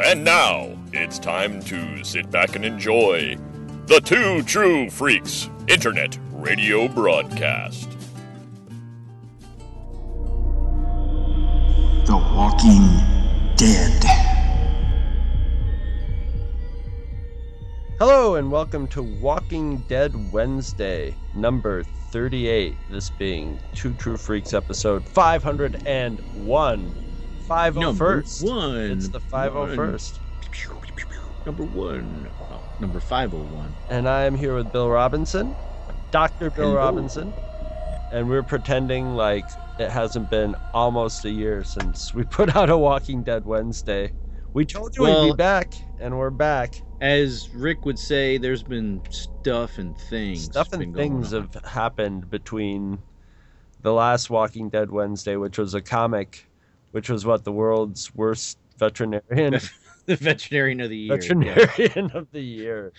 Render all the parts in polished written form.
And now, it's time to sit back and enjoy the Two True Freaks Internet Radio Broadcast. The Walking Dead. Hello and welcome to Walking Dead Wednesday, number 38, this being Two True Freaks episode 501. 501st. It's the 501st. Number one. Oh, number 501. And I am here with Bill Robinson, Dr. Bill Hello. Robinson, and we're pretending like it hasn't been almost a year since we put out a Walking Dead Wednesday. We told you we'd be back, and we're back. As Rick would say, there's been stuff and things. Stuff and things have happened between the last Walking Dead Wednesday, which was a comic, which was what, the world's worst veterinarian? The veterinarian of the year. Veterinarian of the year.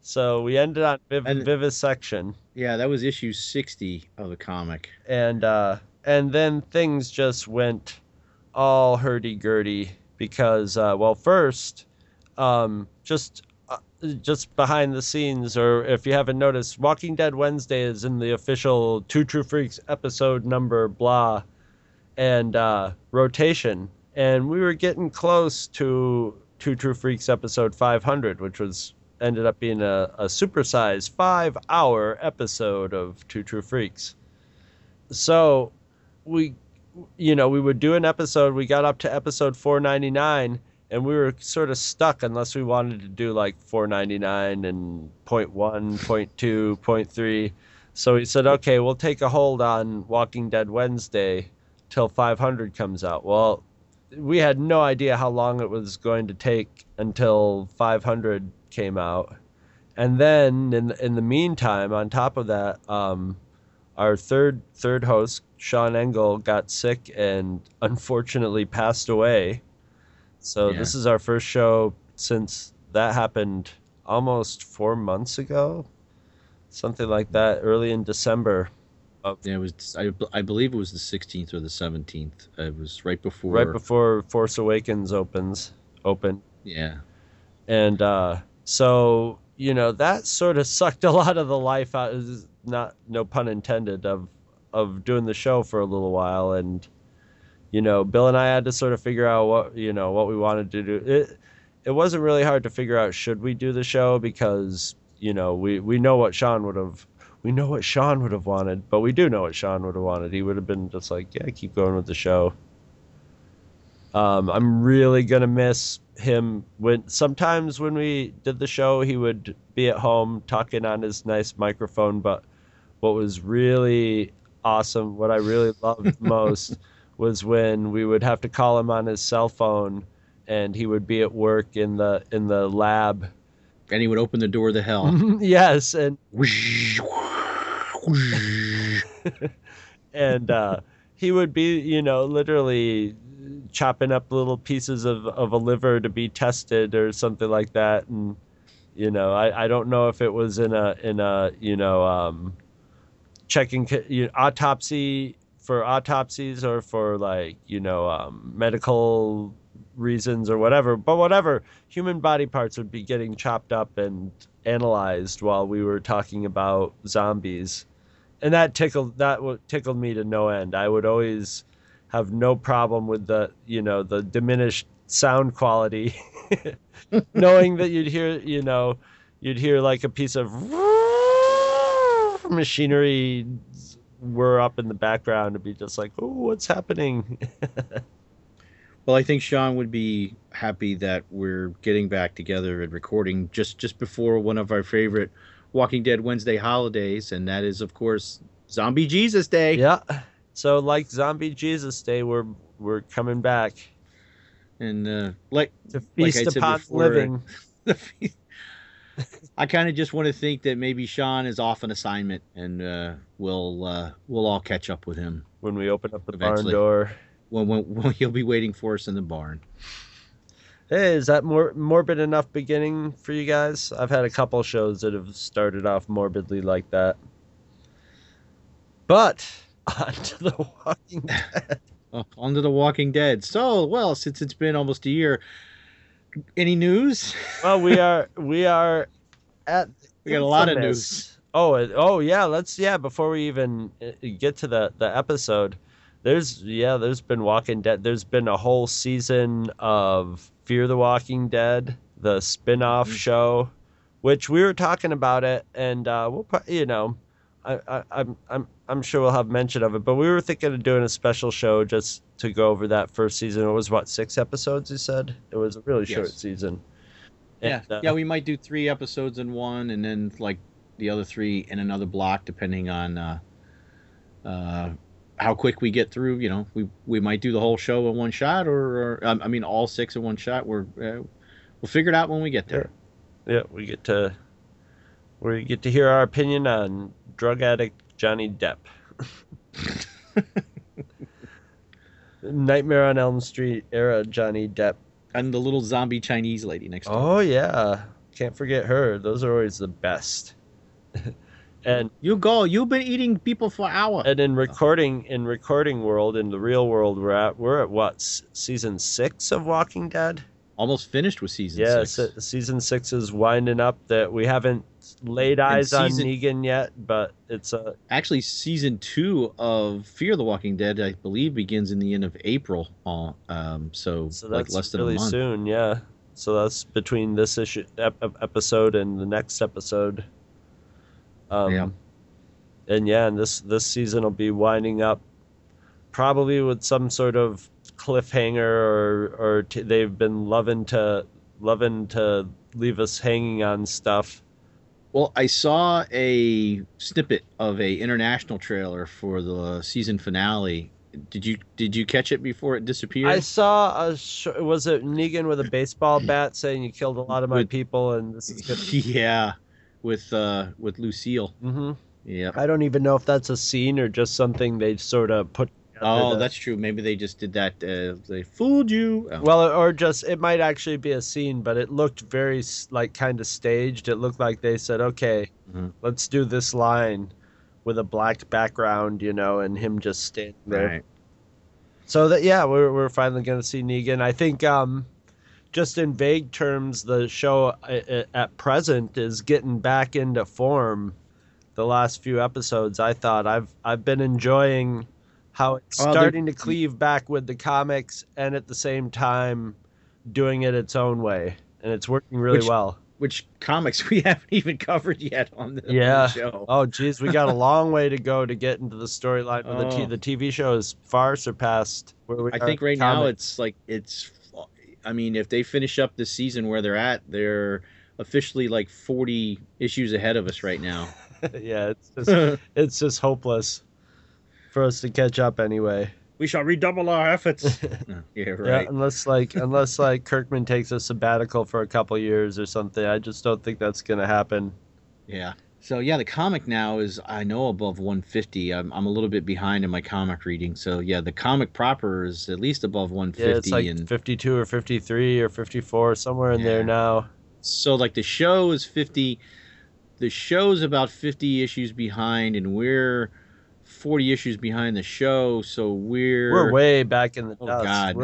So we ended on vivisection. Yeah, that was issue 60 of the comic. And then things just went all hurdy-gurdy because, well, first, just behind the scenes, or if you haven't noticed, Walking Dead Wednesday is in the official Two True Freaks episode number blah and rotation. And we were getting close to Two True Freaks episode 500, which was ended up being a supersized 5-hour episode of Two True Freaks. So we would do an episode. We got up to episode 499, and we were sort of stuck unless we wanted to do like 499 and 0.1, 0.2, 0.3. So we said, okay, we'll take a hold on Walking Dead Wednesday till 500 comes out. Well, we had no idea how long it was going to take until 500 came out. And then in the meantime, on top of that, our third host, Sean Engel, got sick and unfortunately passed away. So This is our first show since that happened almost 4 months ago, something like that, early in December. It was, I believe it was the 16th or the 17th. It was right before Force Awakens opened. Yeah. And so, that sort of sucked a lot of the life out, not, no pun intended, of doing the show for a little while. And, Bill and I had to sort of figure out what we wanted to do. It wasn't really hard to figure out, should we do the show? Because, we know what Sean would have wanted, but we do know what Sean would have wanted. He would have been just like, yeah, keep going with the show. I'm really going to miss him. Sometimes when we did the show, he would be at home talking on his nice microphone. But what was really awesome, what I really loved most was when we would have to call him on his cell phone and he would be at work in the lab. And he would open the door to hell. Yes. And and he would be, literally chopping up little pieces of a liver to be tested or something like that. And, I don't know if it was in a checking autopsy for autopsies or for like, medical reasons or whatever, but whatever, human body parts would be getting chopped up and analyzed while we were talking about zombies. And that tickled me to no end. I would always have no problem with the diminished sound quality, knowing that you'd hear like a piece of machinery whir up in the background and be just like, oh, what's happening? Well, I think Sean would be happy that we're getting back together and recording just before one of our favorite Walking Dead Wednesday holidays, and that is, of course, Zombie Jesus Day. Yeah. So, like Zombie Jesus Day, we're coming back, and to feast upon living. I kind of just want to think that maybe Sean is off on assignment, and we'll all catch up with him when we open up the barn door. Well, he'll be waiting for us in the barn. Hey, is that morbid enough beginning for you guys? I've had a couple shows that have started off morbidly like that. But on to The Walking Dead. onto The Walking Dead. So, well, since it's been almost a year, any news? Well, we are at we got a lot of news. Oh yeah, before we even get to the episode, there's been Walking Dead. There's been a whole season of Fear the Walking Dead, the spin-off show, which we were talking about it, and we'll I'm sure we'll have mention of it, but we were thinking of doing a special show just to go over that first season. It was what, 6 episodes? You said it was a really short season. Yeah, and, we might do 3 episodes in one, and then like the other 3 in another block, depending on how quick we get through. You know, we might do the whole show in one shot, or I mean, all 6 in one shot. We'll figure it out when we get there. Yeah, we get to hear our opinion on drug addict Johnny Depp. Nightmare on Elm Street era Johnny Depp. And the little zombie Chinese lady next to him. Oh, yeah. Can't forget her. Those are always the best. And you go. You've been eating people for hours. And in recording world, in the real world, we're at what, season 6 of Walking Dead? Almost finished with season 6. Yeah, season 6 is winding up. That we haven't laid eyes on Negan yet, but it's a... Actually, season 2 of Fear the Walking Dead, I believe, begins in the end of April. So that's like less than really a month. Soon, yeah. So that's between this episode and the next episode. And this season will be winding up probably with some sort of cliffhanger, or they've been loving to leave us hanging on stuff. Well, I saw a snippet of a international trailer for the season finale. Did you catch it before it disappeared? I saw was it Negan with a baseball bat saying, "You killed a lot of my people, and this is good." Yeah, with Lucille. Mm-hmm. Yeah, I don't even know if that's a scene or just something they sort of put. Oh, that's true. Maybe they just did that. They fooled you. Oh. Well, or just it might actually be a scene, but it looked very like kind of staged. It looked like they said, "Okay, let's do this line with a black background," and him just standing there. Right. So that we're finally going to see Negan. I think just in vague terms, the show at present is getting back into form. The last few episodes, I thought I've been enjoying how it's starting to cleave back with the comics and at the same time doing it its own way. And it's working really well. Which comics we haven't even covered yet on the show. Oh, geez. We got a long way to go to get into the storyline. The TV show has far surpassed where we are. I think right now if they finish up this season where they're at, they're officially like 40 issues ahead of us right now. It's just hopeless for us to catch up anyway. We shall redouble our efforts. Yeah, right. Yeah, unless Kirkman takes a sabbatical for a couple years or something. I just don't think that's going to happen. Yeah. So, the comic now is, I know, above 150. I'm a little bit behind in my comic reading. So, the comic proper is at least above 150. Yeah, it's like 52 or 53 or 54, somewhere in there now. So, like, the show is 50. The show's about 50 issues behind, and we're 40 issues behind the show, so we're way back in the dust.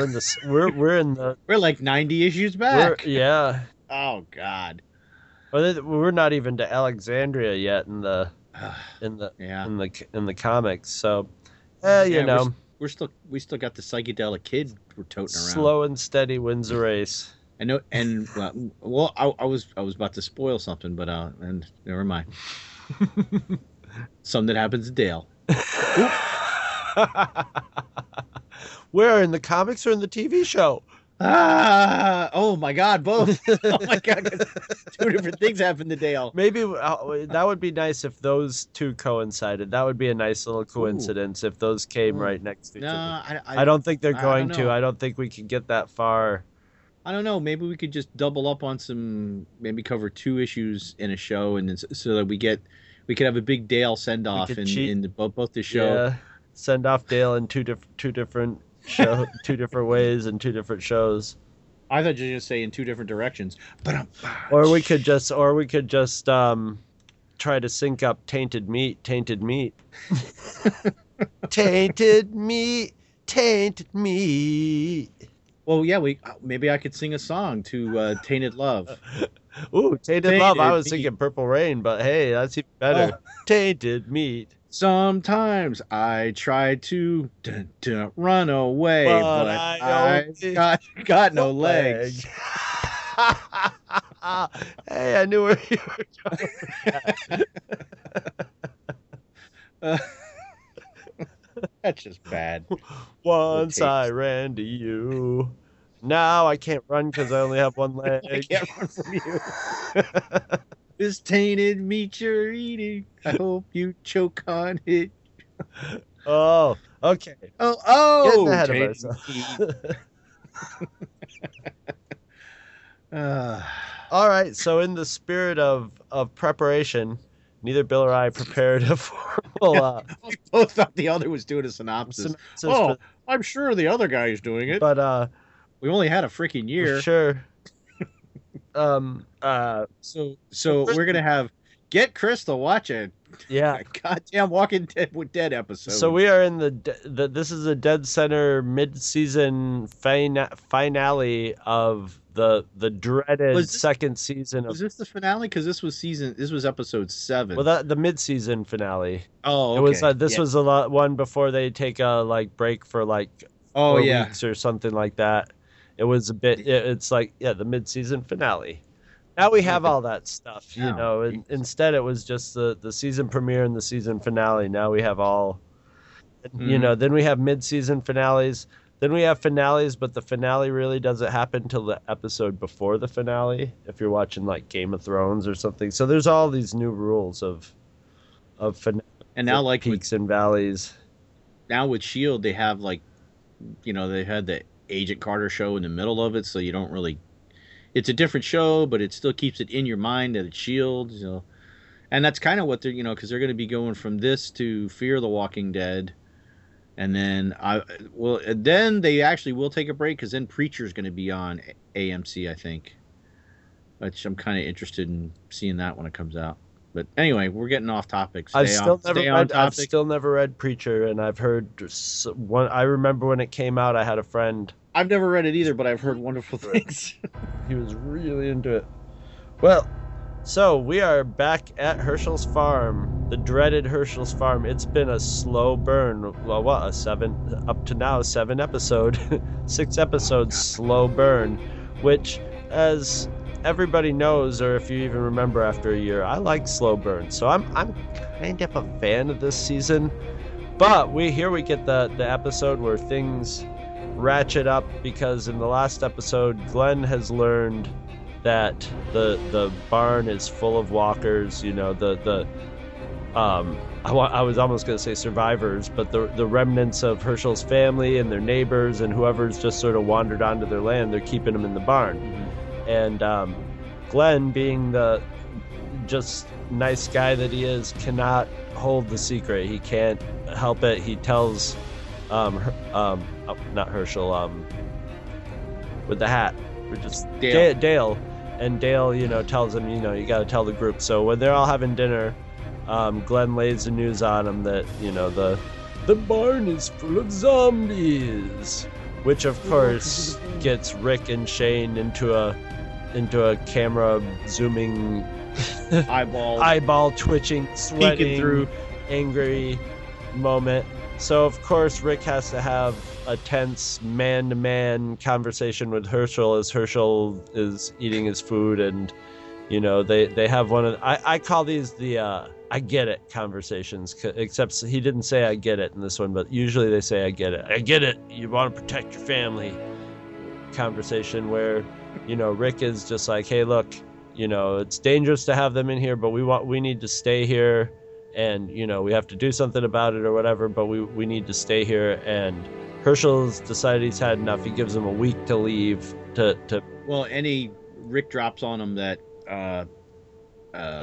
God. We're like 90 issues back. Oh God. We're not even to Alexandria yet in the comics. So, we still got the psychedelic kid we're toting around. Slow and steady wins the race. I know, and well, I was about to spoil something, but and never mind. Something that happens to Dale. Where, in the comics or in the TV show? Oh my God, both. Oh my God, 2 different things happened to Dale. Maybe that would be nice if those 2 coincided. That would be a nice little coincidence. Ooh. If those came right next to each other. I don't think they're going to. I don't think we can get that far. I don't know. Maybe we could just double up on some. Maybe cover 2 issues in a show, and so that we get. We could have a big Dale send off in both the show. Yeah, send off Dale in two different show, 2 different ways and 2 different shows. I thought you were just saying in 2 different directions. Or we could just, try to sync up Tainted Meat. tainted me. Well, yeah, maybe I could sing a song to Tainted Love. Ooh, Tainted Love. I was thinking Purple Rain, but hey, that's even better. Oh. Tainted meat. Sometimes I try to run away, but I got no legs. Hey, I knew where you were going with that. That's just bad. Once I ran to you. Now I can't run because I only have one leg. I can't run from you. This tainted meat you're eating, I hope you choke on it. Oh, okay. Oh, getting ahead of myself. All right. So, in the spirit of preparation, neither Bill or I prepared a formal. We both thought the other was doing a synopsis. Oh, I'm sure the other guy is doing it. But we only had a freaking year. Sure. So we're gonna have get Chris to watch it. Yeah. Goddamn Walking Dead episode. So we are in the this is a dead center mid-season finale of the dreaded second season of. Was this the finale? Because this was episode 7. Well, the mid-season finale. Oh, okay. It was this was a lot one before they take a break for 4 weeks or something like that. It was a bit the mid-season finale. Now we have all that stuff, you know. And instead, it was just the season premiere and the season finale. Now we have all, you know. Then we have mid-season finales. Then we have finales, but the finale really doesn't happen till the episode before the finale. If you're watching Game of Thrones or something, so there's all these new rules of finale and now peaks and valleys. Now with S.H.I.E.L.D., they have they had the Agent Carter show in the middle of it, so you don't really. It's a different show, but it still keeps it in your mind that it's S.H.I.E.L.D., you know. And that's kind of what they're, because they're going to be going from this to Fear the Walking Dead. And then then they actually will take a break because then Preacher's going to be on AMC, I think. Which I'm kind of interested in seeing that when it comes out. But anyway, we're getting off topic. I've still never read Preacher, and I've heard one. I remember when it came out, I had a friend. I've never read it either, but I've heard wonderful things. He was really into it. Well, so we are back at Herschel's farm, the dreaded Herschel's farm. It's been a slow burn. Well, what, up to now, 6 episodes, slow burn, which, as everybody knows, or if you even remember after a year, I like slow burns. So I'm kind of a fan of this season. But we get the episode where things ratchet up, because in the last episode Glenn has learned that the barn is full of walkers, I was almost going to say survivors, but the remnants of Herschel's family and their neighbors and whoever's just sort of wandered onto their land. They're keeping them in the barn. Mm-hmm. And Glenn, being the just nice guy that he is, cannot hold the secret. He can't help it. He tells not Herschel, with the hat, we're just Dale, and Dale, tells him, you got to tell the group. So when they're all having dinner, Glenn lays the news on him that the barn is full of zombies, which of course gets Rick and Shane into a camera zooming, eyeball twitching, sweating, peeking through, angry moment. So, of course, Rick has to have a tense man-to-man conversation with Herschel as Herschel is eating his food. And, they have one of... I call these the I get it conversations, except he didn't say I get it in this one, but usually they say I get it. I get it. You want to protect your family conversation where, Rick is just like, hey, look, it's dangerous to have them in here, but we need to stay here. And, we have to do something about it or whatever, but we need to stay here. And Herschel's decided he's had enough. He gives him a week to leave to... Well, Rick drops on him that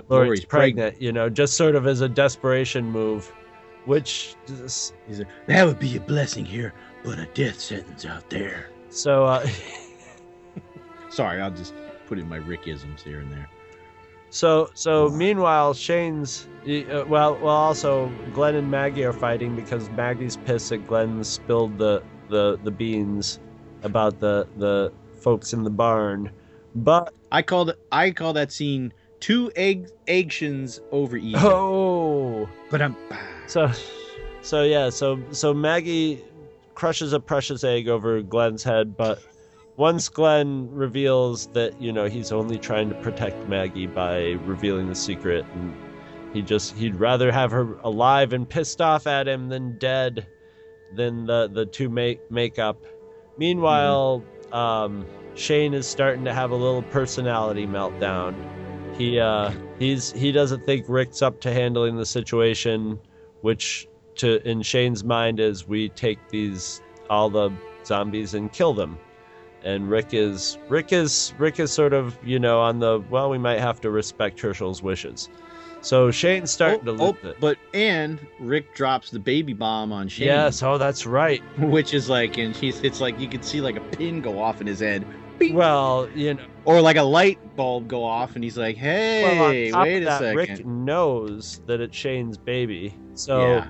Lori's pregnant, just sort of as a desperation move, which... that would be a blessing here, but a death sentence out there. So... Sorry, I'll just put in my Rickisms here and there. So meanwhile, Shane's... Glenn and Maggie are fighting because Maggie's pissed that Glenn spilled the the beans about the folks in the barn. But I call that scene two actions over eating. Oh, but I'm so Maggie crushes a precious egg over Glenn's head, but once Glenn reveals that, you know, he's only trying to protect Maggie by revealing the secret, and he'd rather have her alive and pissed off at him than dead, than the two make up. Meanwhile, Shane is starting to have a little personality meltdown. He doesn't think Rick's up to handling the situation, which in Shane's mind is, we take all the zombies and kill them. And Rick is sort of, you know, on the, well, we might have to respect Herschel's wishes. So Shane's starting to loop it. And Rick drops the baby bomb on Shane. Yes, oh, that's right. Which is like, it's like you could see like a pin go off in his head. Beep. Well, you know. Or like a light bulb go off, and he's like, hey, well, wait a second. Rick knows that it's Shane's baby. So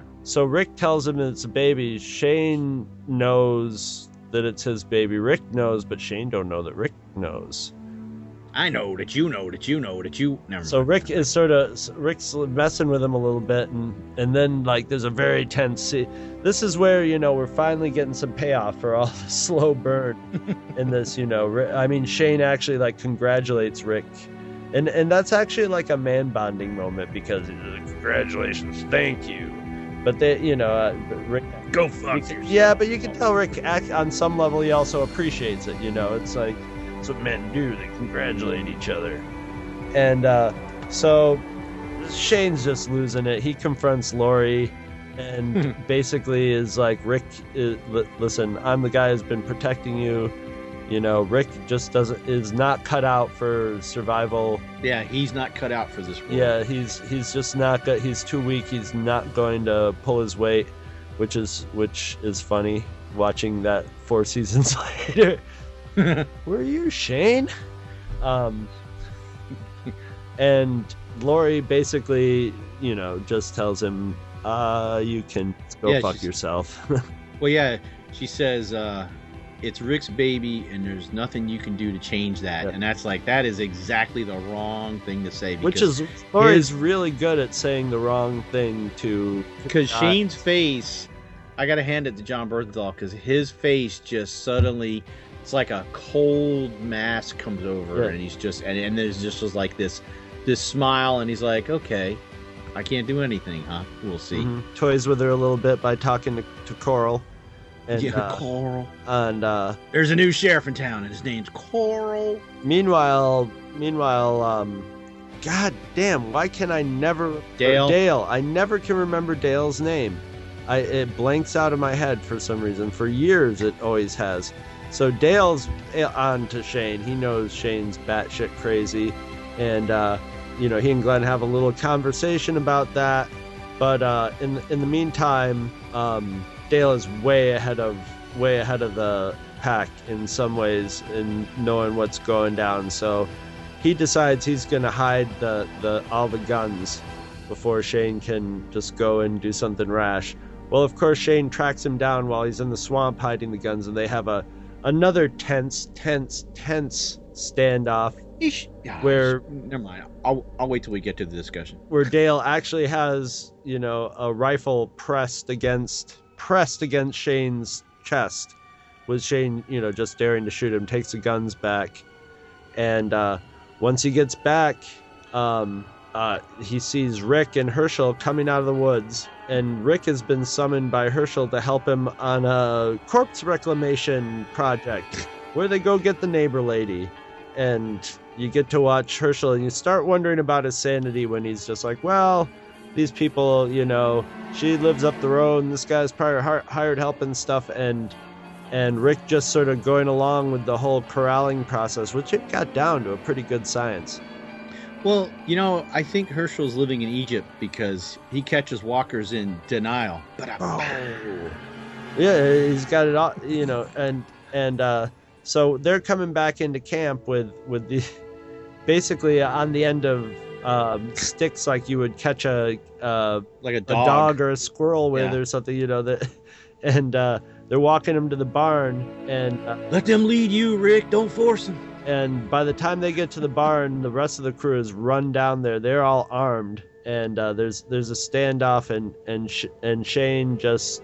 Rick tells him it's a baby. Shane knows that it's his baby. Rick knows, but Shane don't know that Rick knows. I know that you know that you know that you never. So Rick's messing with him a little bit, and then like there's a very tense scene. This is where, you know, we're finally getting some payoff for all the slow burn in this, you know. I mean, Shane actually like congratulates Rick. And that's actually like a man bonding moment, because he's like, congratulations, thank you. But they, you know, Rick, go fuck yourself. Yeah, but you can tell Rick on some level he also appreciates it, you know. It's like, that's what men do, they congratulate each other. And so Shane's just losing it. He confronts Lori and basically is like, Rick, listen, I'm the guy who's been protecting you, you know. Rick just is not cut out for survival. Yeah, he's not cut out for this world. Yeah, he's just not good. He's too weak. He's not going to pull his weight, which is funny watching that 4 seasons later. Were you Shane? And Lori basically, you know, just tells him, you can go fuck yourself. Well, yeah, she says, it's Rick's baby and there's nothing you can do to change that. Yeah. And that's like, that is exactly the wrong thing to say. Which is, Lori's really good at saying the wrong thing to. Because Shane's face, I got to hand it to John Bernthal, because his face just suddenly, it's like a cold mask comes over, and he's just, and there's just like this smile, and he's like, okay, I can't do anything, huh? We'll see. Mm-hmm. Toys with her a little bit by talking to Carl. And, Carl. And there's a new sheriff in town, and his name's Carl. Meanwhile, god damn, why can I never Dale? I never can remember Dale's name. It blanks out of my head for some reason. For years, it always has. So Dale's on to Shane. He knows Shane's batshit crazy. And, you know, he and Glenn have a little conversation about that. But in the meantime, Dale is way ahead of the pack in some ways in knowing what's going down. So he decides he's going to hide all the guns before Shane can just go and do something rash. Well, of course, Shane tracks him down while he's in the swamp hiding the guns, and they have another tense standoff. Ish. Where, never mind. I'll wait till we get to the discussion. Where Dale actually has, you know, a rifle pressed against Shane's chest, with Shane, you know, just daring to shoot him. Takes the guns back, and once he gets back, he sees Rick and Herschel coming out of the woods, and Rick has been summoned by Herschel to help him on a corpse reclamation project where they go get the neighbor lady. And you get to watch Herschel, and you start wondering about his sanity when he's just like, well, these people, you know, she lives up the road, and this guy's probably hired help and stuff, and Rick just sort of going along with the whole corralling process, which it got down to a pretty good science. Well, you know, I think Herschel's living in Egypt because he catches walkers in denial. Oh. Yeah, he's got it all, you know, and so they're coming back into camp with the, basically on the end of sticks like you would catch a dog or a squirrel with or something, you know, that, and they're walking him to the barn, and let them lead you, Rick, don't force them. And by the time they get to the barn, the rest of the crew is run down there. They're all armed, and there's a standoff, and Shane just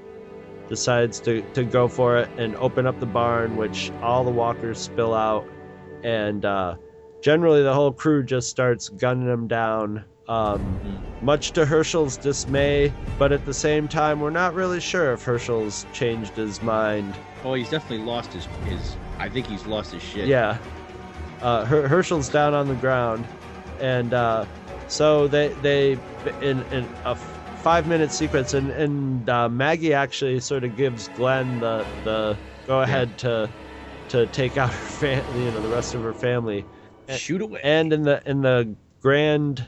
decides to go for it and open up the barn, which all the walkers spill out, and generally the whole crew just starts gunning them down. Much to Herschel's dismay, but at the same time, we're not really sure if Herschel's changed his mind. Oh, he's definitely lost his I think he's lost his shit. Yeah. Herschel's down on the ground, and so they in a 5-minute sequence, and Maggie actually sort of gives Glenn the go ahead to take out her the rest of her family. Shoot away. And in the grand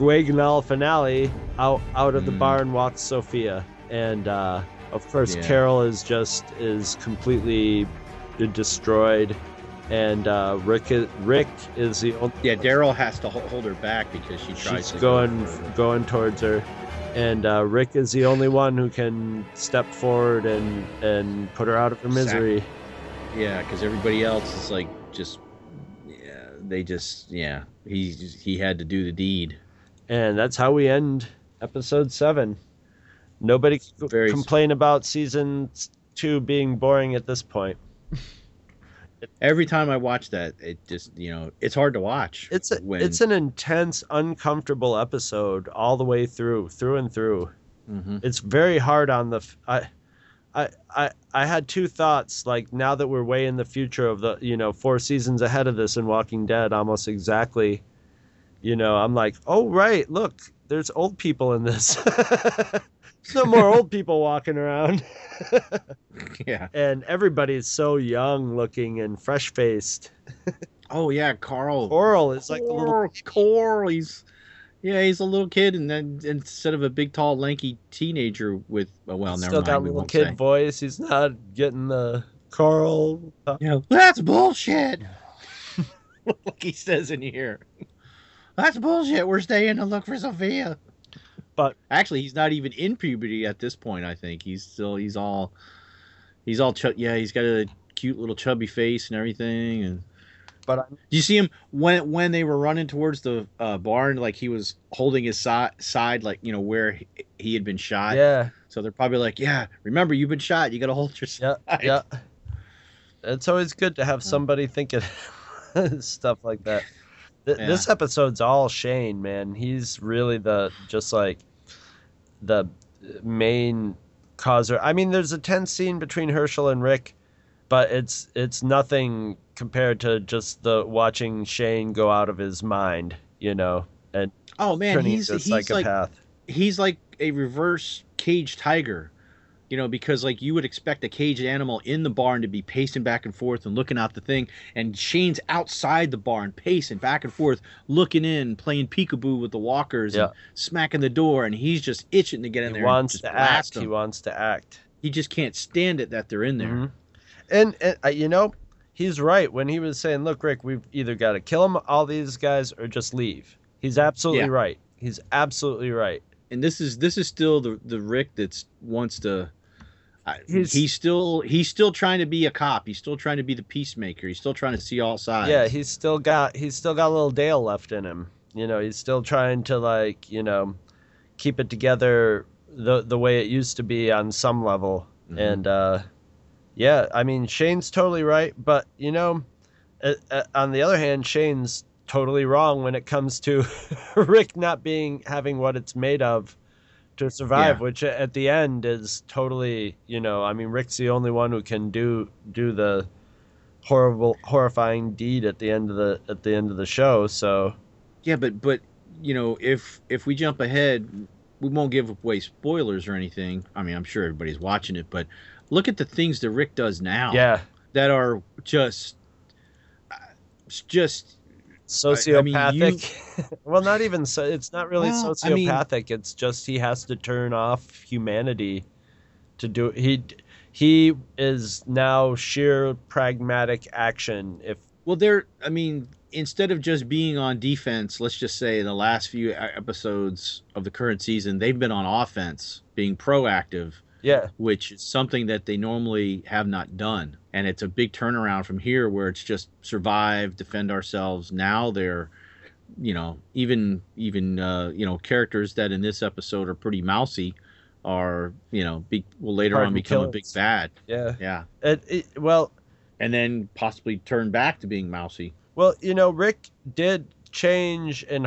Guignol finale, out of the barn walks Sophia, and of course Carol is completely destroyed, and Rick is the only Daryl has to hold her back because she's going towards her, and Rick is the only one who can step forward and put her out of her misery. Because everybody else is like just. They just, he had to do the deed. And that's how we end episode 7. Nobody can complain about season 2 being boring at this point. Every time I watch that, it just, it's hard to watch. It's an intense, uncomfortable episode all the way through and through. Mm-hmm. It's very hard on the... I had two thoughts, like, now that we're way in the future of the, 4 seasons ahead of this in Walking Dead, almost exactly, I'm like, oh, right, look, there's old people in this. There's no more old people walking around. And everybody's so young looking and fresh-faced. Carl. Carl is like Carl, he's a little kid, and then instead of a big, tall, lanky teenager with never mind. Still got a little kid voice. He's not getting the Carl. That's bullshit. Like he says in here, that's bullshit. We're staying to look for Sophia. But actually, he's not even in puberty at this point. I think he's got a cute little chubby face and everything, and. But you see him when they were running towards the barn, like he was holding his side, like where he had been shot. Yeah. So they're probably like, remember you've been shot. You got to hold your side. Yeah. It's always good to have somebody thinking stuff like that. This episode's all Shane, man. He's really the main causer. I mean, there's a tense scene between Herschel and Rick, but it's nothing compared to just the watching Shane go out of his mind, and he's a psychopath. He's like a reverse caged tiger, because like you would expect a caged animal in the barn to be pacing back and forth and looking out the thing, and Shane's outside the barn pacing back and forth, looking in, playing peekaboo with the walkers and smacking the door, and he's just itching to get in there. He wants to act. He just can't stand it that they're in there. Mm-hmm. And he's right when he was saying, look, Rick, we've either got to kill him, all these guys, or just leave. He's absolutely right. He's absolutely right. And this is still the Rick that's wants to. He's still trying to be a cop. He's still trying to be the peacemaker. He's still trying to see all sides. Yeah, he's still got a little Dale left in him. He's still trying to keep it together the way it used to be on some level. Mm-hmm. And yeah, I mean, Shane's totally right, but, on the other hand, Shane's totally wrong when it comes to Rick not having what it's made of to survive, which at the end is totally, Rick's the only one who can do the horrifying deed at the end of the show, so yeah, but if we jump ahead, we won't give away spoilers or anything. I mean, I'm sure everybody's watching it, but look at the things that Rick does now. Yeah, that are just sociopathic. I mean, not even so. It's not really sociopathic. It's just he has to turn off humanity to do it. He is now sheer pragmatic action. If Well, they're, I mean, instead of just being on defense, let's just say the last few episodes of the current season, they've been on offense, being proactive. Yeah. Which is something that they normally have not done. And it's a big turnaround from here where it's just survive, defend ourselves. Now they're, you know, even characters that in this episode are pretty mousy are, you know, will later on become a big bad. Yeah. Yeah. And then possibly turn back to being mousy. Well, you know, Rick did change and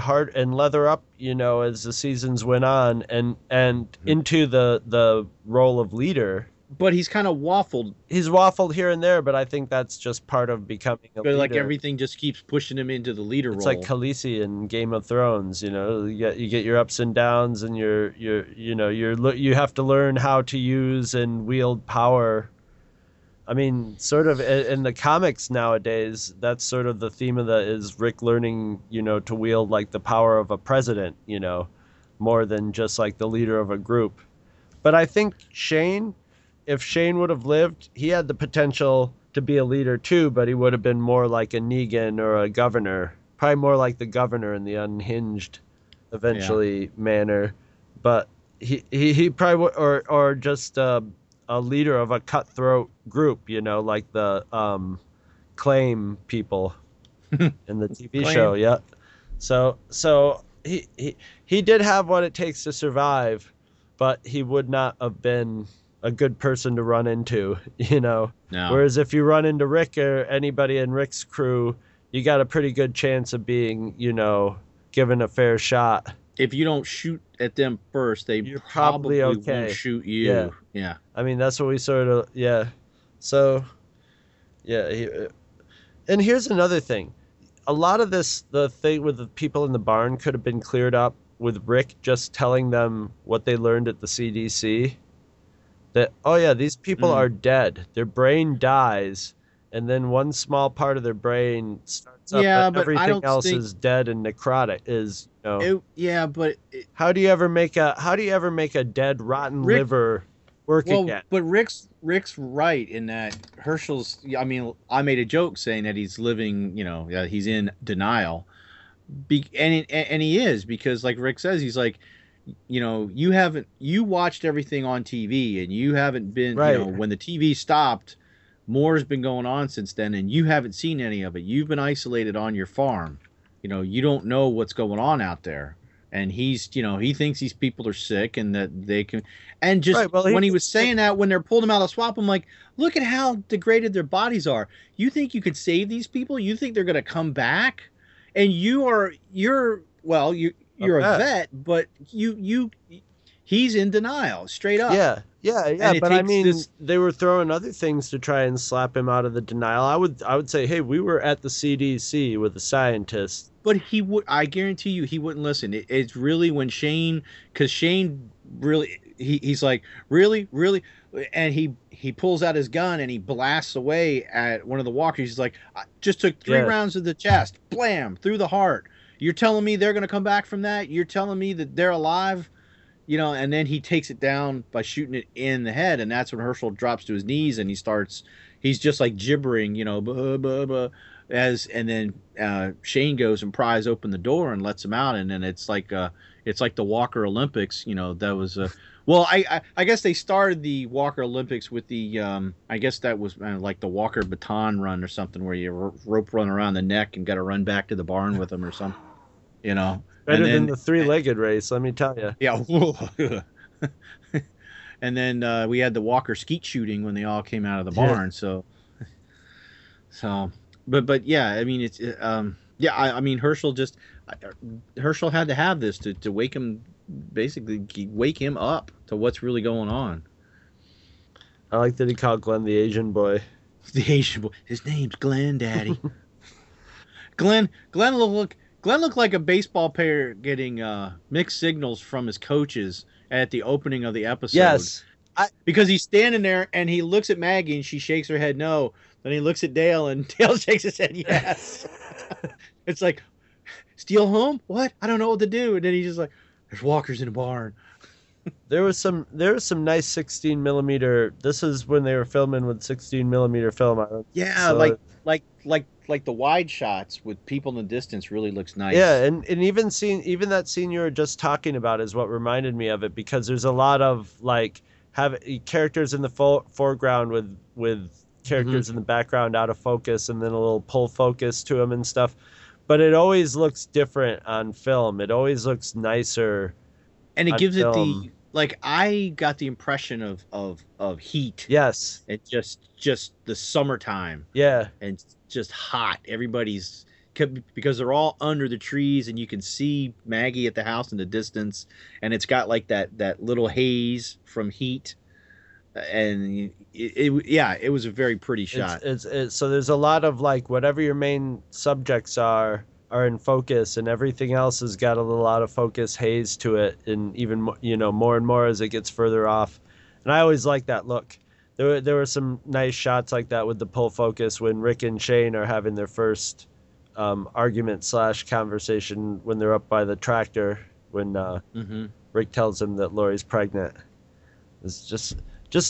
leather up, you know, as the seasons went on and mm-hmm. into the role of leader. But he's kind of waffled. He's waffled here and there, but I think that's just part of becoming a leader. Like everything just keeps pushing him into the leader role. It's like Khaleesi in Game of Thrones, you know. You get your ups and downs, and you have to learn how to use and wield power. I mean, sort of in the comics nowadays, that's sort of the theme of is Rick learning, you know, to wield like the power of a president, you know, more than just like the leader of a group. But I think Shane, if Shane would have lived, he had the potential to be a leader too, but he would have been more like a Negan or a governor, probably more like the governor in the unhinged eventually manner. But he probably would, or just, a leader of a cutthroat group, you know, like the Claim people in the TV show. Yeah. So he did have what it takes to survive, but he would not have been a good person to run into, you know. No. Whereas if you run into Rick or anybody in Rick's crew, you got a pretty good chance of being, you know, given a fair shot. If you don't shoot at them first, you're probably okay. Won't shoot you. Yeah. Yeah. I mean, that's what we sort of, yeah. So, yeah. And here's another thing. A lot of this, the thing with the people in the barn could have been cleared up with Rick just telling them what they learned at the CDC. That, oh, yeah, these people are dead. Their brain dies, and then one small part of their brain starts up, but everything else is dead and necrotic, is... No. How do you ever make a dead rotten Rick, liver work again? But Rick's right in that Herschel's. I mean, I made a joke saying that he's living. You know, he's in denial, and he is, because like Rick says, he's like, you know, you watched everything on TV and you haven't been. Right. You know, when the TV stopped, more has been going on since then, and you haven't seen any of it. You've been isolated on your farm. You know, you don't know what's going on out there. And he's, you know, he thinks these people are sick and that they can. And just right, well, when he was saying that, when they're pulling them out of the swamp, I'm like, look at how degraded their bodies are. You think you could save these people? You think they're going to come back? And you're a vet, but he's in denial straight up. Yeah. Yeah, yeah, but I mean, they were throwing other things to try and slap him out of the denial. I would say, hey, we were at the CDC with a scientist. But I guarantee you, he wouldn't listen. It's really when Shane really, he's like, really, really, and he pulls out his gun and he blasts away at one of the walkers. He's like, I just took three rounds of the chest, blam, through the heart. You're telling me they're going to come back from that? You're telling me that they're alive? You know, and then he takes it down by shooting it in the head, and that's when Herschel drops to his knees and he's just like gibbering, you know, blah, blah, blah, and then Shane goes and pries open the door and lets him out, and then it's like the Walker Olympics, you know, that was I guess they started the Walker Olympics with the I guess that was like the Walker baton run or something, where you rope run around the neck and got to run back to the barn with him or something, you know. Better than the three-legged race, let me tell you. Yeah. And then we had the Walker skeet shooting when they all came out of the barn. Yeah. So, but yeah, I mean it's Herschel had to have this to wake him up to what's really going on. I like that he called Glenn the Asian boy. The Asian boy. His name's Glenn, Daddy. Glenn looked like a baseball player getting mixed signals from his coaches at the opening of the episode. Yes. Because he's standing there and he looks at Maggie and she shakes her head no. Then he looks at Dale and Dale shakes his head yes. It's like, steal home? What? I don't know what to do. And then he's just like, there's walkers in the barn. There was some nice 16mm. This is when they were filming with 16mm film. Yeah, so, like like the wide shots with people in the distance really looks nice. Yeah, and even that scene you were just talking about is what reminded me of it, because there's a lot of like have characters in the foreground with characters in the background out of focus, and then a little pull focus to them and stuff. But it always looks different on film. It always looks nicer. And it gives it the like, I got the impression of heat. Yes. It just the summertime. Yeah. And just hot. Everybody's, because they're all under the trees, and you can see Maggie at the house in the distance, and it's got like that little haze from heat. And it was a very pretty shot. It's so there's a lot of like whatever your main subjects are in focus, and everything else has got a little out of focus haze to it, and even more and more as it gets further off. And I always like that look. There were some nice shots like that with the pull focus when Rick and Shane are having their first argument/conversation when they're up by the tractor, when Rick tells him that Lori's pregnant. It's just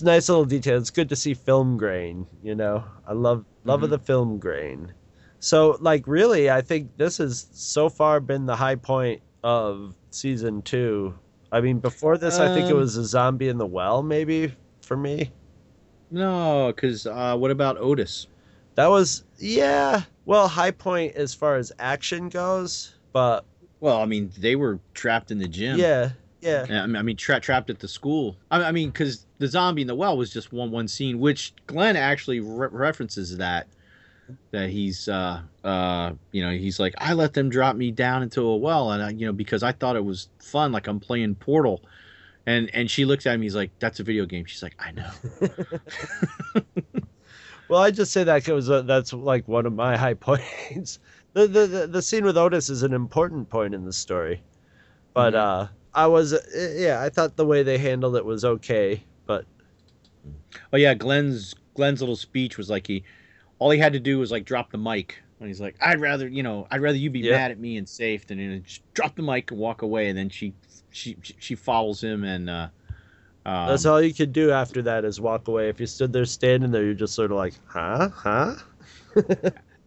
nice little detail. It's good to see film grain, I love of the film grain. So like really, I think this has so far been the high point of season 2. I mean, before this, I think it was a zombie in the well, maybe, for me. No, because what about Otis? That was, high point as far as action goes, but... Well, I mean, they were trapped in the gym. Yeah. I mean, trapped at the school. I mean, because the zombie in the well was just one scene, which Glenn actually references that he's, he's like, I let them drop me down into a well, and because I thought it was fun, like I'm playing Portal. And she looks at him, he's like, that's a video game. She's like, I know. Well, I just say that because that's like one of my high points. The scene with Otis is an important point in the story, but I thought the way they handled it was okay, but Glenn's little speech was like all he had to do was like drop the mic, and he's like, I'd rather you be mad at me and safe than just drop the mic and walk away. And then she follows him, and that's all you could do after that is walk away. If you stood there standing there, you're just sort of like, huh? And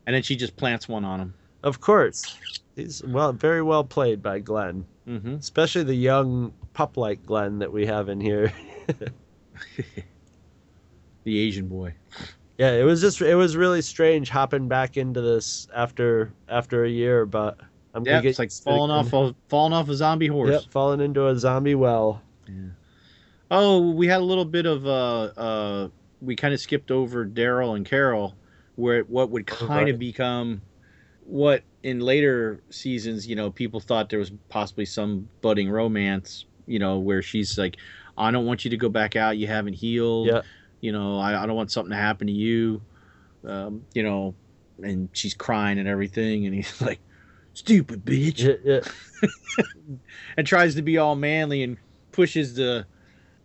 then she just plants one on him. Of course. He's very well played by Glenn. Mm-hmm. Especially the young pup-like Glenn that we have in here. The Asian boy. Yeah, it was really strange hopping back into this after a year, but I'm gonna get it's like falling off a zombie horse. Yep, falling into a zombie well. Yeah. Oh, we had a little bit of we kind of skipped over Daryl and Carol, where what would kind of become what in later seasons, people thought there was possibly some budding romance, where she's like, I don't want you to go back out. You haven't healed. Yeah. I don't want something to happen to you. And she's crying and everything. And he's like, stupid bitch. Yeah. And tries to be all manly and pushes the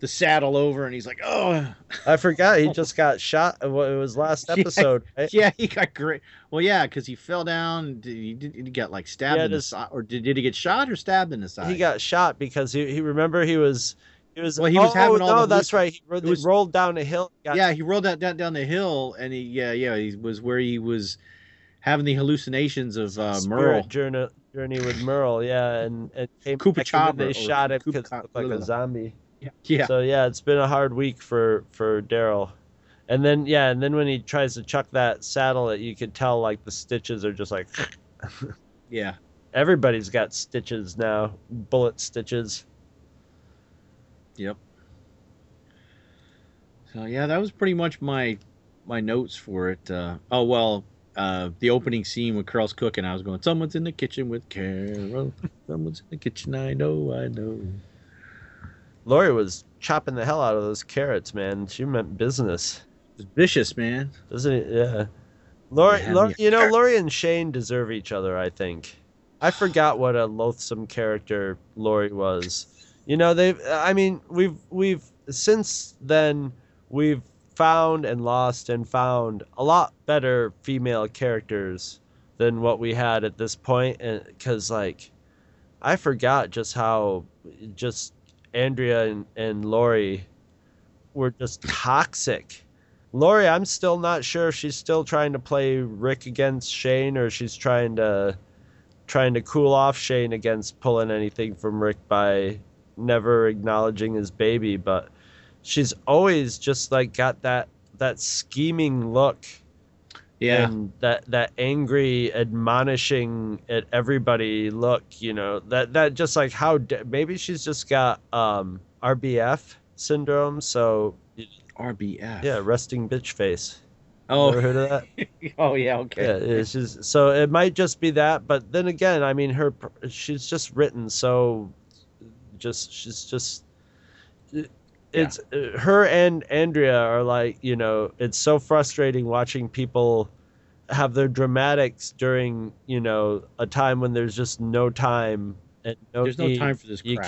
saddle over, and he's like, oh, I forgot he just got shot. It was last episode, right? Yeah, he got great. Well, yeah, because he fell down. He got like stabbed in the side, or did he get shot or stabbed in the side? He got shot because he was having all. No, that's right. He rolled down a hill. He rolled down the hill, and he was where he was having the hallucinations of Merle. Journey with Merle, yeah, and came back and they shot him because he looked like a zombie. Yeah. So yeah, it's been a hard week for Daryl, and then when he tries to chuck that saddle, you could tell like the stitches are just like, yeah. Everybody's got stitches now, bullet stitches. Yep. So yeah, that was pretty much my notes for it. The opening scene with Carol's cooking, I was going, someone's in the kitchen with Carol. Someone's in the kitchen. I know. Lori was chopping the hell out of those carrots, man. She meant business. It's vicious, man. Doesn't it? Yeah. Lori, Lori and Shane deserve each other, I think. I forgot what a loathsome character Lori was. We've since then we've found and lost and found a lot better female characters than what we had at this point, because like I forgot just how Andrea and Lori were just toxic. Lori, I'm still not sure if she's still trying to play Rick against Shane, or she's trying to cool off Shane against pulling anything from Rick by never acknowledging his baby. But she's always just like got that scheming look. Yeah. And that angry, admonishing at everybody look, you know, that just like maybe she's just got RBF syndrome. So RBF. Yeah. Resting bitch face. Oh, ever heard of that? Oh, yeah. Okay. Yeah, so it might just be that. But then again, I mean, she's just written. So she's just. It's her and Andrea are like, you know, it's so frustrating watching people have their dramatics during, you know, a time when there's just no time and no time for this crap. You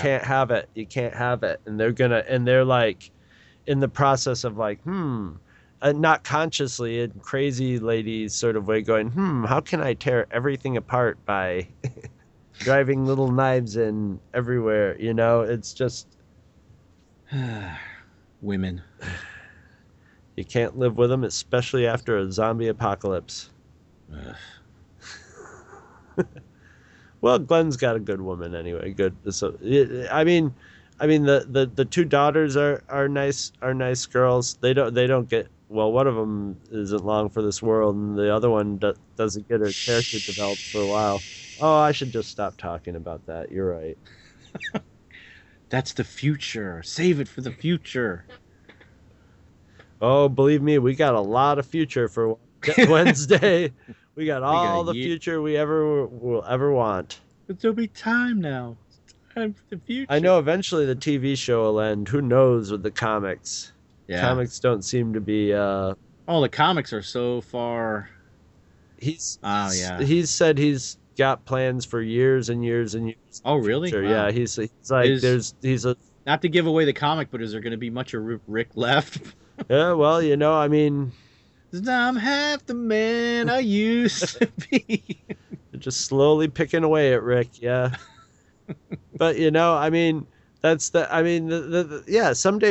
can't have it. And they're like in the process of like, and not consciously in crazy lady sort of way going, how can I tear everything apart by driving little knives in everywhere? You know, it's just. Women. You can't live with them, especially after a zombie apocalypse. Well, Glenn's got a good woman anyway. Good. So, I mean, the two daughters are nice girls. They don't get, well, one of them isn't long for this world, and the other one doesn't get her character developed for a while. Oh, I should just stop talking about that. You're right. That's the future. Save it for the future. Oh, believe me, we got a lot of future for Wednesday. We got all the future we ever will ever want. But there'll be time now. It's time for the future. I know eventually the TV show will end. Who knows with the comics? Yeah. Comics don't seem to be. Oh, the comics are so far. He's said he's got plans for years and years and years. Oh, really? Wow. Yeah, he's like not to give away the comic, but is there going to be much of Rick left? Yeah, well, you know, I mean, I'm half the man I used to be. Just slowly picking away at Rick, yeah. But you know, I mean, someday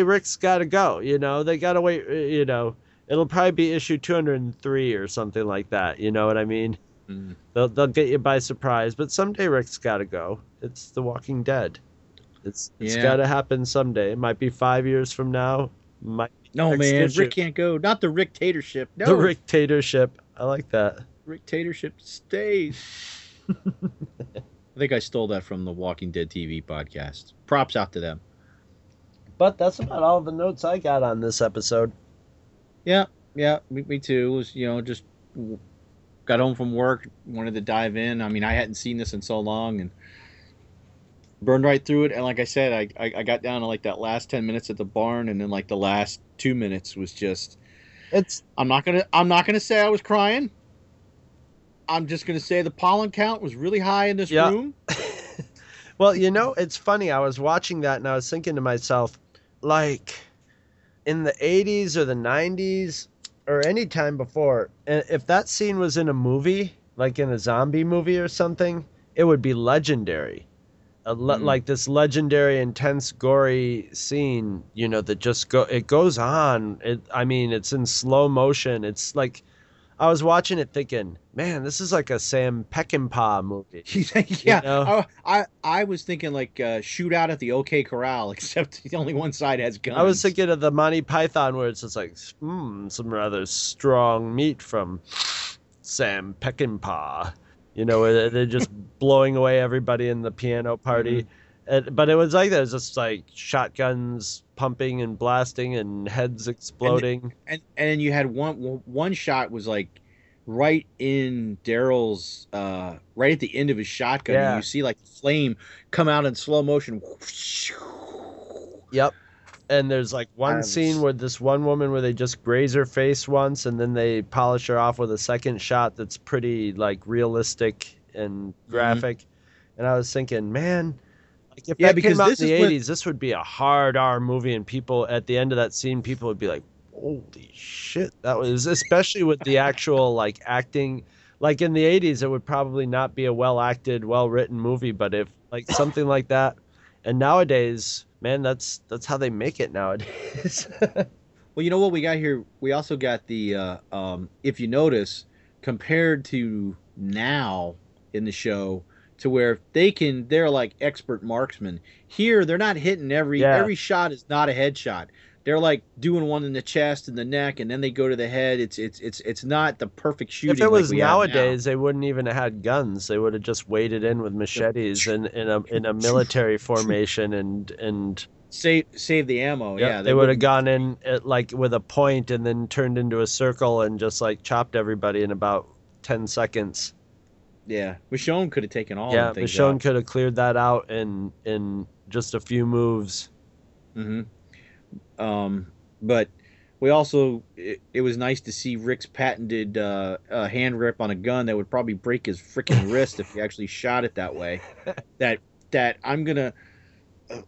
Rick's got to go. You know, they got to wait. You know, it'll probably be issue 203 or something like that. You know what I mean? Mm. They'll get you by surprise, but someday Rick's got to go. It's The Walking Dead. It's got to happen someday. It might be 5 years from now. No, man, Rick can't go. Not the Ricktatorship. No. The Ricktatorship. I like that. Ricktatorship stays. I think I stole that from the Walking Dead TV podcast. Props out to them. But that's about all the notes I got on this episode. Yeah, me too. It was, you know, just. Got home from work, wanted to dive in. I mean, I hadn't seen this in so long and burned right through it. And like I said, I got down to like that last 10 minutes at the barn, and then like the last 2 minutes was just. I'm not gonna say I was crying. I'm just gonna say the pollen count was really high in this room. Well, you know, it's funny. I was watching that and I was thinking to myself, like, in the 80s or the 90s. Or any time before, if that scene was in a movie, like in a zombie movie or something, it would be legendary. Like this legendary, intense, gory scene, you know, that just goes on. It's in slow motion. It's like, I was watching it thinking, man, this is like a Sam Peckinpah movie. Yeah, you know? I was thinking like Shootout at the OK Corral, except the only one side has guns. I was thinking of the Monty Python where it's just like, some rather strong meat from Sam Peckinpah. You know, where they're just blowing away everybody in the piano party. Mm-hmm. But it was like that. It was just like shotguns pumping and blasting and heads exploding. And you had one shot was like right in Daryl's, right at the end of his shotgun. Yeah. And you see like flame come out in slow motion. Yep. And there's like one scene where this one woman where they just graze her face once and then they polish her off with a second shot that's pretty like realistic and graphic. Mm-hmm. And I was thinking, man. Like if that came out in the 80s, this would be a hard R movie, and people at the end of that scene, people would be like, "Holy shit!" That was, especially with the actual like acting. Like in the 80s, it would probably not be a well acted, well written movie, but if like something like that, and nowadays, man, that's how they make it nowadays. Well, you know what we got here? We also got the, if you notice, compared to now in the show, to where they're like expert marksmen. Here, they're not hitting every shot is not a headshot. They're like doing one in the chest and the neck, and then they go to the head. It's not the perfect shooting. If it was like nowadays, they wouldn't even have had guns. They would have just waded in with machetes and in a military formation and save the ammo. Yeah, they would have gone in at, like, with a point and then turned into a circle and just like chopped everybody in about 10 seconds. Yeah, Michonne could have taken all. Yeah, Michonne could have cleared that out in just a few moves. Mm-hmm. But we also, it was nice to see Rick's patented hand grip on a gun that would probably break his freaking wrist if he actually shot it that way. That I'm gonna,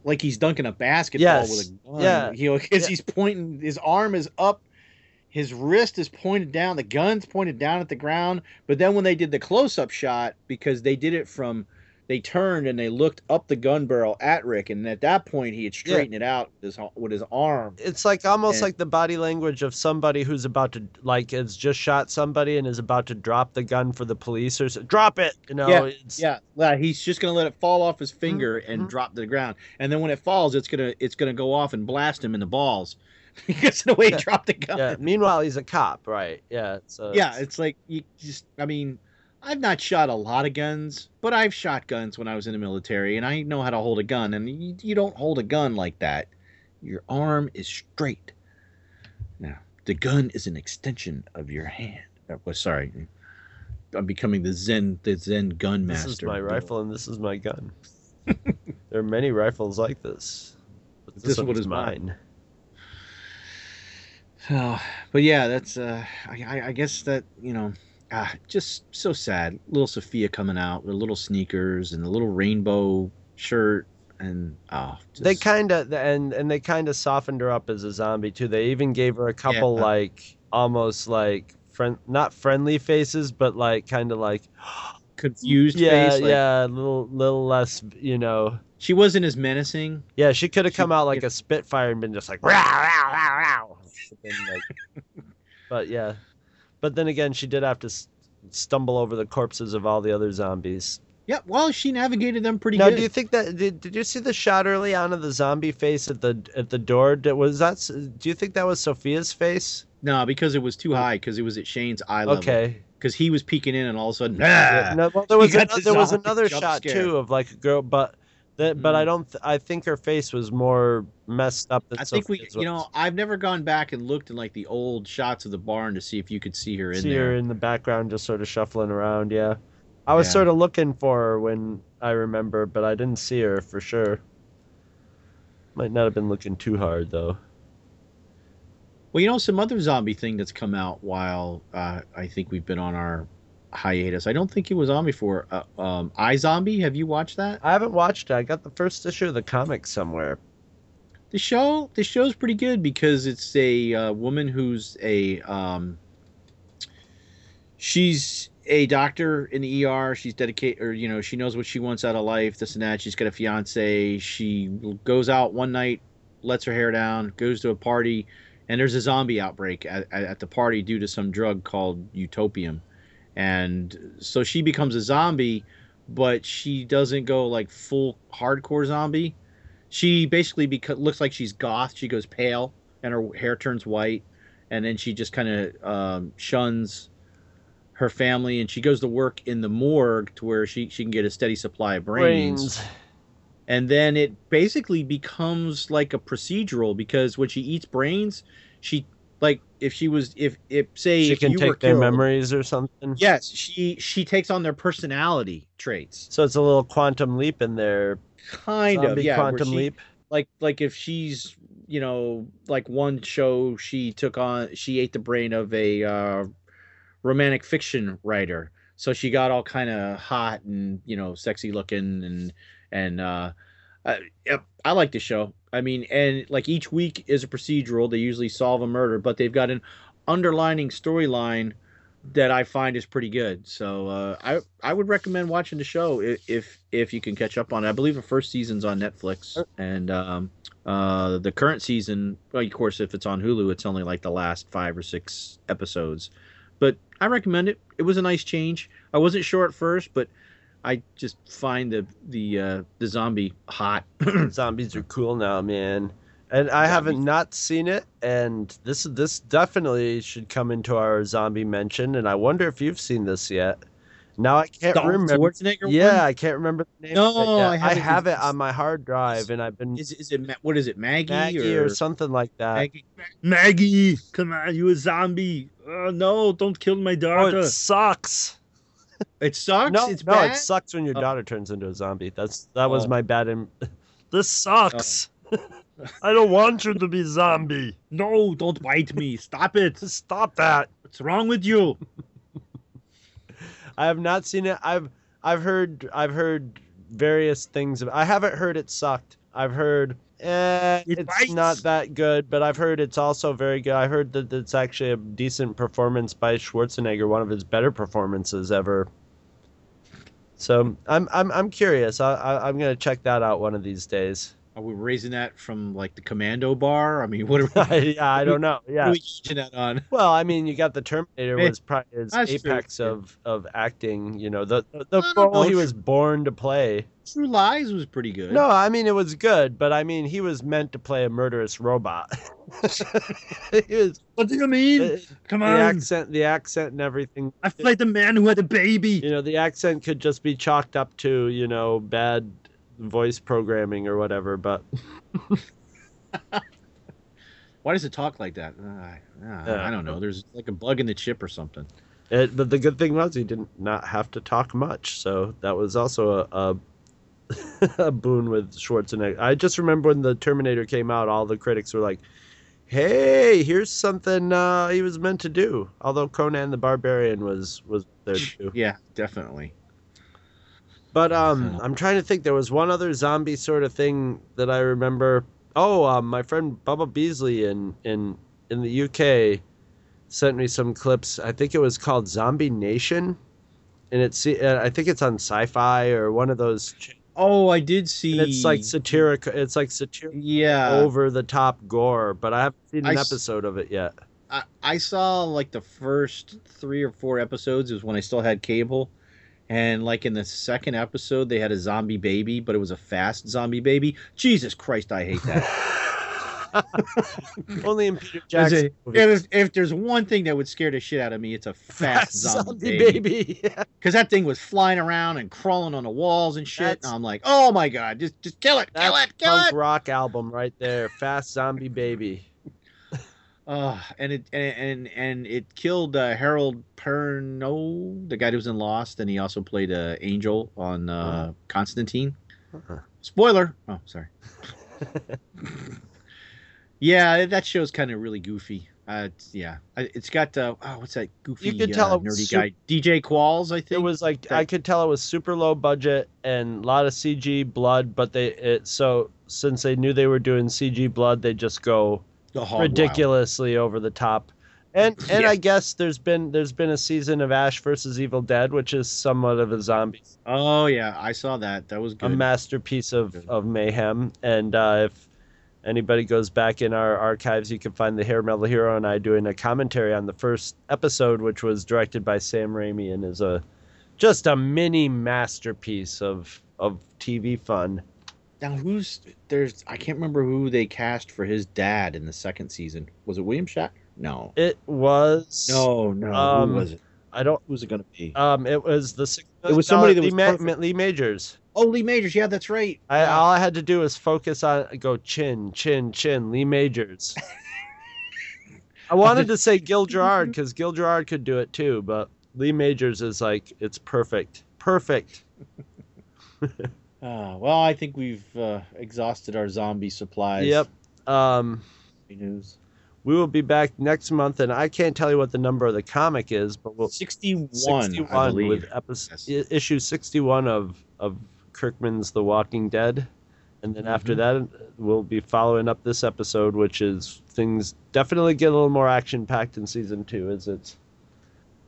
like he's dunking a basketball with a gun. Yeah, he's pointing. His arm is up, his wrist is pointed down, the gun's pointed down at the ground. But then when they did the close-up shot, because they did it from. They turned and they looked up the gun barrel at Rick, and at that point he had straightened it out with his arm. It's like almost like the body language of somebody who's about to, like, has just shot somebody and is about to drop the gun for the police or drop it. You know, Well, he's just gonna let it fall off his finger and drop to the ground, and then when it falls, it's gonna go off and blast him in the balls because of the way he dropped the gun. Yeah. Meanwhile, he's a cop, right? Yeah. So it's like you just. I mean. I've not shot a lot of guns, but I've shot guns when I was in the military, and I know how to hold a gun. And you don't hold a gun like that. Your arm is straight. Now, the gun is an extension of your hand. Oh, sorry, I'm becoming the Zen gun master. This is my rifle, and this is my gun. There are many rifles like this. But this one is mine. Oh, but yeah, that's. I guess that, you know. Just so sad. Little Sophia coming out with little sneakers and a little rainbow shirt, and they kind of softened her up as a zombie too. They even gave her a couple like almost like not friendly faces, but like kind of like confused face. Like, a little less, you know. She wasn't as menacing. Yeah, she could have come out like a Spitfire and been just like, "Row, row, row, row." But yeah. But then again, she did have to stumble over the corpses of all the other zombies. Yeah, well, she navigated them pretty good. Now, do you think that did you see the shot early on of the zombie face at the door? Do you think that was Sophia's face? No, because it was too high. Because it was at Shane's eye level. Okay. Because he was peeking in, and all of a sudden, no, well, there was another shot scare. Too of like a girl, but. But I think her face was more messed up than Sophia's. I've never gone back and looked in like the old shots of the barn to see if you could see her in there. See her in the background just sort of shuffling around, yeah. I was sort of looking for her when I remember, but I didn't see her for sure. Might not have been looking too hard, though. Well, some other zombie thing that's come out while I think we've been on our hiatus. I don't think it was on before. iZombie, have you watched that? I haven't watched it. I got the first issue of the comic somewhere. The show's pretty good because it's a woman who's a she's a doctor in the ER. She's dedicated, or she knows what she wants out of life, this and that. She's got a fiance. She goes out one night, lets her hair down, goes to a party, and there's a zombie outbreak at the party due to some drug called Utopium. And so she becomes a zombie, but she doesn't go like full hardcore zombie. She basically looks like she's goth. She goes pale and her hair turns white. And then she just kind of shuns her family. And she goes to work in the morgue to where she can get a steady supply of brains. And then it basically becomes like a procedural because when she eats brains, she... Like if you take their memories or something. Yes, she takes on their personality traits. So it's a little quantum leap in there. Kind of, yeah. Quantum leap. Like if she's like one show she ate the brain of a romantic fiction writer, so she got all kind of hot and sexy looking I like the show. I mean, and like each week is a procedural. They usually solve a murder, but they've got an underlining storyline that I find is pretty good. So I would recommend watching the show if you can catch up on it. I believe the first season's on Netflix, and The current season, well, of course, if it's on Hulu, it's only like the last 5 or 6 episodes. But I recommend it. It was a nice change. I wasn't sure at first, but I just find the zombie hot. Zombies are cool now, man. And I haven't not seen it, and this definitely should come into our zombie mention. And I wonder if you've seen this yet. Now I can't remember. Yeah, I can't remember the name. No, I have it on my hard drive, and I've been. Is it what is it, Maggie or something like that? Maggie, come on, you a zombie? No, don't kill my daughter. Oh, it sucks. It sucks. No, it sucks when your daughter turns into a zombie. That was my bad. This sucks. I don't want you to be zombie. No, don't bite me. Stop it. Stop that. What's wrong with you? I have not seen it. I've heard various things. I haven't heard it sucked. I've heard it's not that good, but I've heard it's also very good. I heard that it's actually a decent performance by Schwarzenegger, one of his better performances ever. So I'm curious. I'm gonna check that out one of these days. Are we raising that from like the commando bar? I mean, what are we? Yeah, I don't know. Yeah, what are we teaching that on? Well, I mean, you got the Terminator was probably his apex of acting. You know, the role he was born to play. True Lies was pretty good. No, I mean it was good, but I mean he was meant to play a murderous robot. What do you mean? Come on. The accent and everything. I played the man who had a baby. You know, the accent could just be chalked up to bad voice programming or whatever, but why does it talk like that? I don't know. There's like a bug in the chip or something. But the good thing was he did not have to talk much, so that was also a boon with Schwarzenegger. I just remember when the Terminator came out, all the critics were like, "Hey, here's something he was meant to do." Although Conan the Barbarian was there too. Yeah, definitely. But I'm trying to think. There was one other zombie sort of thing that I remember. Oh, my friend Bubba Beasley in the UK sent me some clips. I think it was called Zombie Nation, and I think it's on Sci-Fi or one of those. Oh, I did see. And it's like satirical. It's like satirical. Yeah. Over the top gore, but I haven't seen an episode of it yet. I saw like the first 3 or 4 episodes. It was when I still had cable. And like in the second episode, they had a zombie baby, but it was a fast zombie baby. Jesus Christ, I hate that. Only in Peter Jackson. If there's one thing that would scare the shit out of me, it's a fast zombie baby. Yeah. Because that thing was flying around and crawling on the walls and shit. And I'm like, oh my God, just kill it, kill it, kill it. Punk rock album right there, Fast Zombie Baby. And it killed Harold Perrineau, the guy who was in Lost, and he also played Angel on Constantine. Uh-huh. Spoiler. Oh, sorry. Yeah, that show's kind of really goofy. It's got what's that goofy? You could tell it was nerdy guy, DJ Qualls. I think it was like I could tell it was super low budget and a lot of CG blood, but so since they knew they were doing CG blood, they just go ridiculously over the top, and yeah. I guess there's been a season of Ash versus Evil Dead, which is somewhat of a zombie. Oh yeah, I saw that. That was good. A masterpiece of mayhem. And if anybody goes back in our archives, you can find the Hair Metal Hero and I doing a commentary on the first episode, which was directed by Sam Raimi and is just a mini masterpiece of TV fun. Now I can't remember who they cast for his dad in the second season. Was it William Shatner? No. It was who was it? Who was it going to be? It was somebody that was Lee Majors. Oh, Lee Majors, yeah, that's right. All I had to do was focus on chin, chin, chin, Lee Majors. I wanted to say Gil Gerard because Gil Gerard could do it too, but Lee Majors is like it's perfect, perfect. Well, I think we've exhausted our zombie supplies. Yep. News. We will be back next month, and I can't tell you what the number of the comic is, but we'll 61 I believe. With issue 61 of Kirkman's The Walking Dead, and then after that we'll be following up this episode, which is things definitely get a little more action packed in season 2 as it's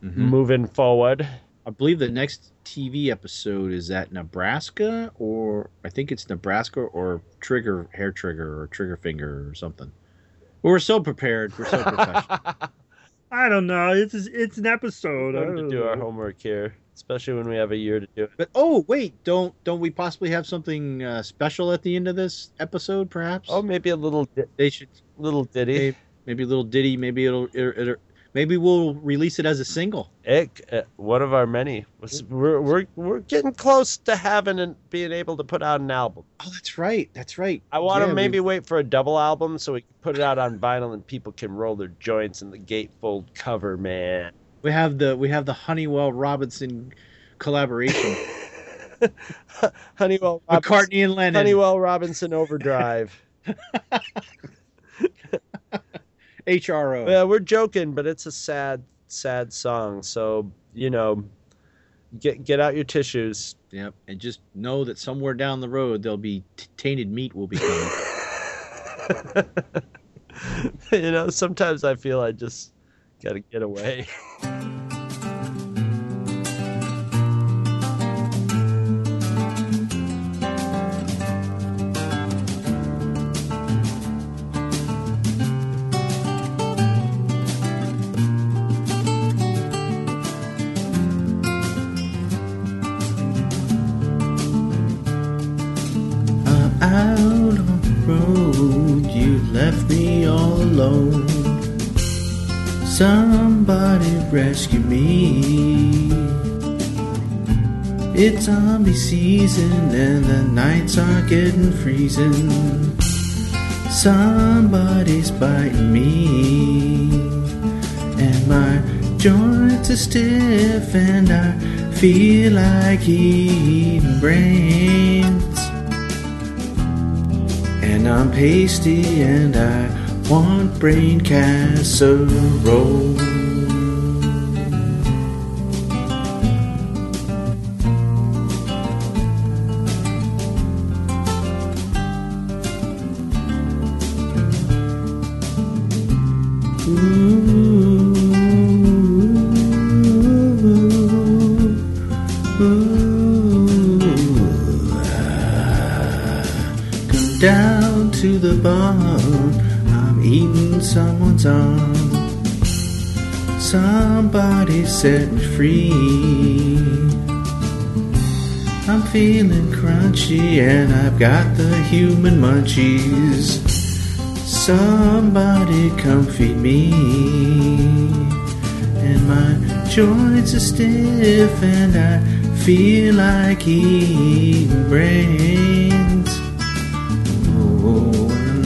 moving forward. I believe the next TV episode is at Nebraska, or I think it's Nebraska or Trigger, or Trigger Finger or something. Well, we're so prepared. We're so professional. I don't know. It's an episode. We're going to do our homework here, especially when we have a year to do it. But oh wait, don't we possibly have something special at the end of this episode? Perhaps. Oh, maybe a little. They should little ditty. Maybe a little ditty. Maybe it'll maybe we'll release it as a single. One of our many. We're getting close to having and being able to put out an album. Oh, that's right. I want to maybe wait for a double album so we can put it out on vinyl and people can roll their joints in the gatefold cover, man. We have the Honeywell Robinson collaboration. Honeywell Robinson, McCartney and Lennon. Honeywell Robinson Overdrive. HRO. Yeah, we're joking, but it's a sad, sad song. So, you know, get out your tissues. Yep, and just know that somewhere down the road there'll be tainted meat will be coming. You know, sometimes I feel I just gotta get away. Somebody rescue me. It's zombie season and the nights are getting freezing. Somebody's biting me, and my joints are stiff and I feel like eating brains. And I'm pasty and I want brain casserole. Come down to the bar. Eating someone's arm. Somebody set me free. I'm feeling crunchy and I've got the human munchies. Somebody come feed me, and my joints are stiff and I feel like eating brains.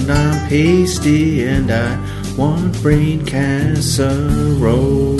I'm hasty and I want brain casserole.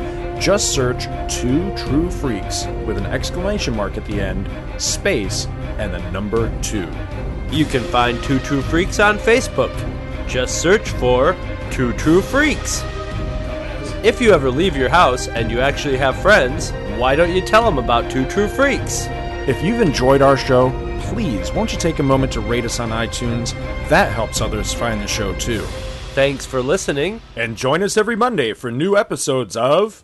Just search Two True Freaks with an exclamation mark at the end, space, and the number 2. You can find Two True Freaks on Facebook. Just search for Two True Freaks. If you ever leave your house and you actually have friends, why don't you tell them about Two True Freaks? If you've enjoyed our show, please won't you take a moment to rate us on iTunes? That helps others find the show too. Thanks for listening, and join us every Monday for new episodes of